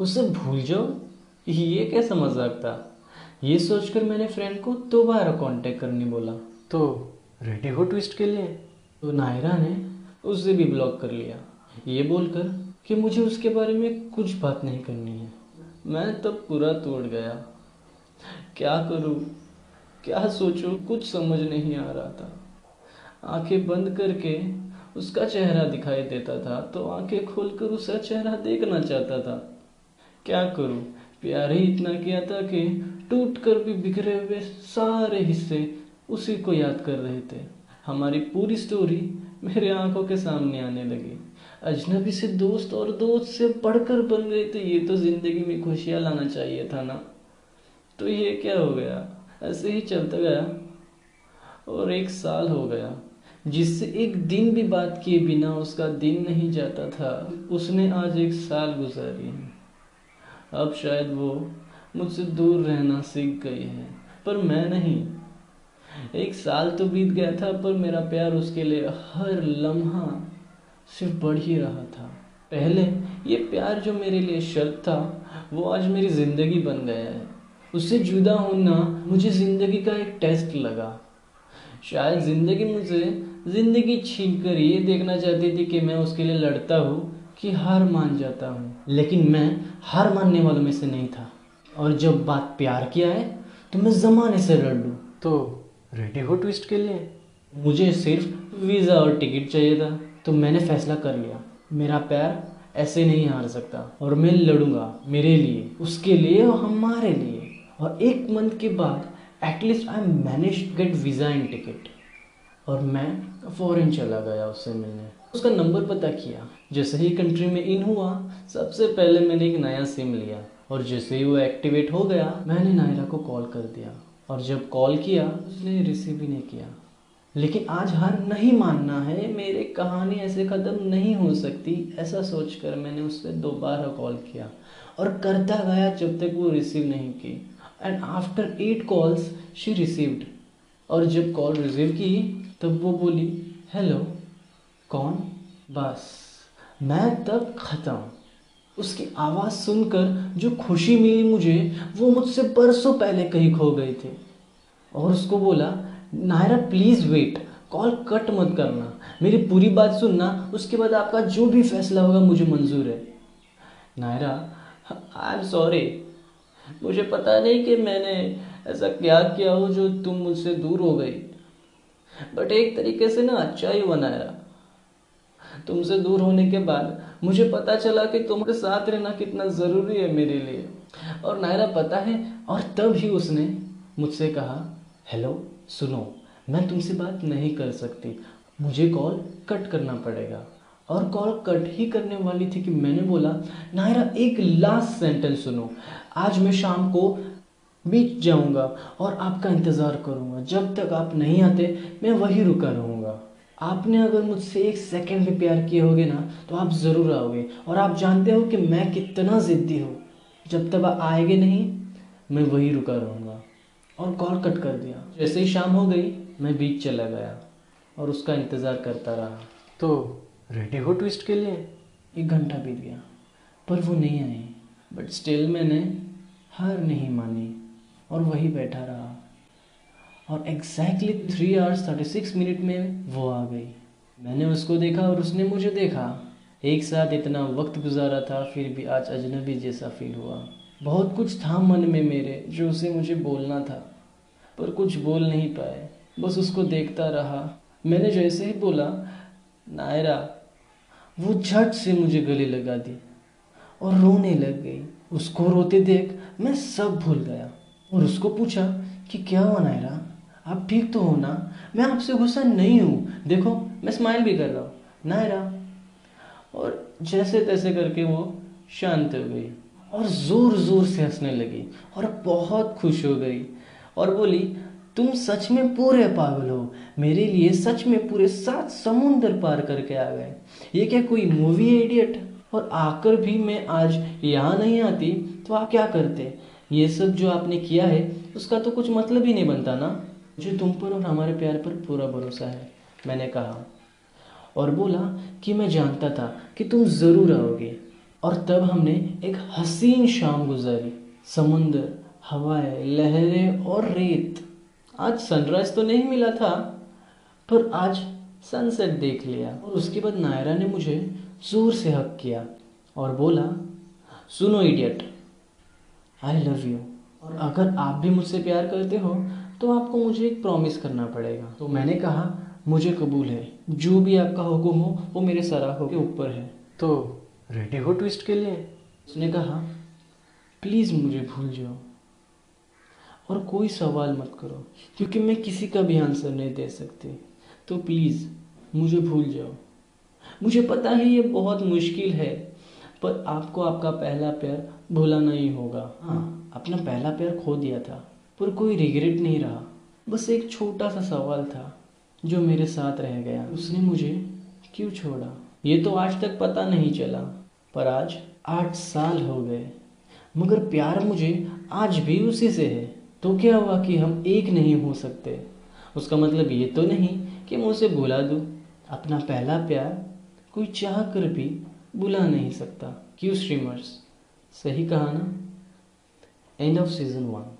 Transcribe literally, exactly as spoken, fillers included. उसे भूल जाओ, ये कैसा मजाक था। ये सोचकर मैंने फ्रेंड को दोबारा कांटेक्ट करने बोला तो रेडी हो ट्विस्ट के लिए तो नायरा ने उसे भी ब्लॉक कर लिया, ये बोलकर कि मुझे उसके बारे में कुछ बात नहीं करनी है। मैं तब पूरा तोड़ गया, क्या करूं क्या सोचूं कुछ समझ नहीं आ रहा था। आंखें बंद करके उसका चेहरा दिखाई देता था तो आंखें खोलकर उसका चेहरा देखना चाहता था। क्या करूं, प्यार ही इतना किया था कि टूट कर भी बिखरे हुए सारे हिस्से उसी को याद कर रहे थे। हमारी पूरी स्टोरी मेरे आंखों के सामने आने लगी। अजनबी से दोस्त और दोस्त से पढ़कर बन गए थे, ये तो जिंदगी में खुशियाँ लाना चाहिए था ना। तो ये क्या हो गया, ऐसे ही चलता गया और एक साल हो गया जिससे एक दिन भी बात किए बिना उसका दिन नहीं जाता था। उसने आज एक साल गुजारी, अब शायद वो मुझसे दूर रहना सीख गई है पर मैं नहीं। एक साल तो बीत गया था पर मेरा प्यार उसके लिए हर लम्हा सिर्फ बढ़ ही रहा था। पहले ये प्यार जो मेरे लिए शर्त था वो आज मेरी ज़िंदगी बन गया है। उससे जुदा होना मुझे ज़िंदगी का एक टेस्ट लगा। शायद ज़िंदगी मुझे ज़िंदगी छीन कर ये देखना चाहती थी कि मैं उसके लिए लड़ता हूँ कि हार मान जाता हूँ, लेकिन मैं हार मानने वालों में से नहीं था। और जब बात प्यार की आए तो मैं ज़माने से लड़ लूँ। तो रेडी हो ट्विस्ट के लिए? मुझे सिर्फ वीज़ा और टिकट चाहिए था तो मैंने फैसला कर लिया, मेरा प्यार ऐसे नहीं हार सकता और मैं लड़ूंगा, मेरे लिए, उसके लिए और हमारे लिए। और एक मंथ के बाद at least I manage to get visa and ticket और मैं फॉरेन चला गया उससे मिलने। उसका नंबर पता किया, जैसे ही कंट्री में इन हुआ सबसे पहले मैंने एक नया सिम लिया और जैसे ही वो एक्टिवेट हो गया मैंने नायरा को कॉल कर दिया। और जब कॉल किया उसने रिसीव ही नहीं किया। लेकिन आज हार नहीं मानना है, मेरे कहानी ऐसे ख़त्म नहीं हो सकती, ऐसा सोचकर मैंने उससे दोबारा कॉल किया और करता गया जब तक वो रिसीव नहीं की। And after eight calls she received और जब कॉल रिसीव की तब वो बोली हेलो कौन। बस मैं तब ख़त्म। उसकी आवाज़ सुनकर जो खुशी मिली मुझे वो मुझसे बरसों पहले कहीं खो गई थी। और उसको बोला Naira please wait, call cut मत करना, मेरी पूरी बात सुनना, उसके बाद आपका जो भी फैसला होगा मुझे मंजूर है। नायरा आई एम सॉरी, मुझे पता नहीं कि मैंने ऐसा क्या किया हो जो तुम मुझसे दूर हो गई, बट एक तरीके से ना अच्छा ही हुआ नायरा। तुमसे दूर होने के बाद मुझे पता चला कि तुम्हारे साथ रहना कितना ज़रूरी है मेरे लिए। और नायरा पता है, और तब ही उसने मुझसे कहा हेलो सुनो, मैं तुमसे बात नहीं कर सकती, मुझे कॉल कट करना पड़ेगा। और कॉल कट ही करने वाली थी कि मैंने बोला नायरा एक लास्ट सेंटेंस सुनो, आज मैं शाम को बीच जाऊंगा और आपका इंतज़ार करूंगा, जब तक आप नहीं आते मैं वहीं रुका रहूँगा। आपने अगर मुझसे एक सेकंड भी प्यार किए होगे ना तो आप ज़रूर आओगे और आप जानते हो कि मैं कितना ज़िद्दी हूँ, जब तक आप आएंगे नहीं मैं वहीं रुका रहूँगा। और कॉल कट कर दिया। जैसे ही शाम हो गई मैं बीच चला गया और उसका इंतज़ार करता रहा। तो रेडी हो ट्विस्ट के लिए? एक घंटा बीत गया पर वो नहीं आई, बट स्टिल मैंने हार नहीं मानी और वहीं बैठा रहा। और exactly three hours thirty six minute में वो आ गई। मैंने उसको देखा और उसने मुझे देखा, एक साथ इतना वक्त गुजारा था फिर भी आज अजनबी जैसा फील हुआ। बहुत कुछ था मन में मेरे जो उसे मुझे बोलना था पर कुछ बोल नहीं पाए, बस उसको देखता रहा। मैंने जैसे ही बोला नायरा, वो झट से मुझे गले लगा दी और रोने लग गई। उसको रोते देख मैं सब भूल गया और उसको पूछा कि क्या हुआ नायरा, आप ठीक तो हो ना, मैं आपसे गुस्सा नहीं हूँ, देखो मैं स्माइल भी कर रहा हूँ नायरा। और जैसे तैसे करके वो शांत हो गई और ज़ोर ज़ोर से हंसने लगी और बहुत खुश हो गई और बोली तुम सच में पूरे पागल हो, मेरे लिए सच में पूरे सात समुंदर पार करके आ गए, ये क्या कोई मूवी है इडियट। और आकर भी मैं आज यहाँ नहीं आती तो आप क्या करते, ये सब जो आपने किया है उसका तो कुछ मतलब ही नहीं बनता ना। मुझे तुम पर और हमारे प्यार पर पूरा भरोसा है, मैंने कहा और बोला कि मैं जानता था कि तुम ज़रूर आओगे, और तब हमने एक हसीन शाम गुजारी। समुंदर, हवाएं, लहरें और रेत। आज सनराइज तो नहीं मिला था पर आज सनसेट देख लिया। और उसके बाद नायरा ने मुझे जोर से हक किया और बोला, सुनो इडियट, आई लव यू। और अगर आप भी मुझसे प्यार करते हो तो आपको मुझे एक प्रॉमिस करना पड़ेगा। तो मैंने कहा, मुझे कबूल है, जो भी आपका हुक्म हो वो मेरे सराहों के ऊपर है। तो रेडी हो ट्विस्ट के लिए? उसने कहा, प्लीज़ मुझे भूल जाओ और कोई सवाल मत करो क्योंकि मैं किसी का भी आंसर नहीं दे सकती। तो प्लीज़ मुझे भूल जाओ। मुझे पता है ये बहुत मुश्किल है पर आपको आपका पहला प्यार भूला नहीं होगा। हाँ, अपना पहला प्यार खो दिया था पर कोई रिग्रेट नहीं रहा। बस एक छोटा सा सवाल था जो मेरे साथ रह गया, उसने मुझे क्यों छोड़ा? ये तो आज तक पता नहीं चला पर आज आठ साल हो गए मगर प्यार मुझे आज भी उसी से है। तो क्या हुआ कि हम एक नहीं हो सकते? उसका मतलब ये तो नहीं कि मैं उसे भुला दूँ। अपना पहला प्यार कोई चाह कर भी बुला नहीं सकता। क्यों स्ट्रीमर्स, सही कहा ना? End of season one.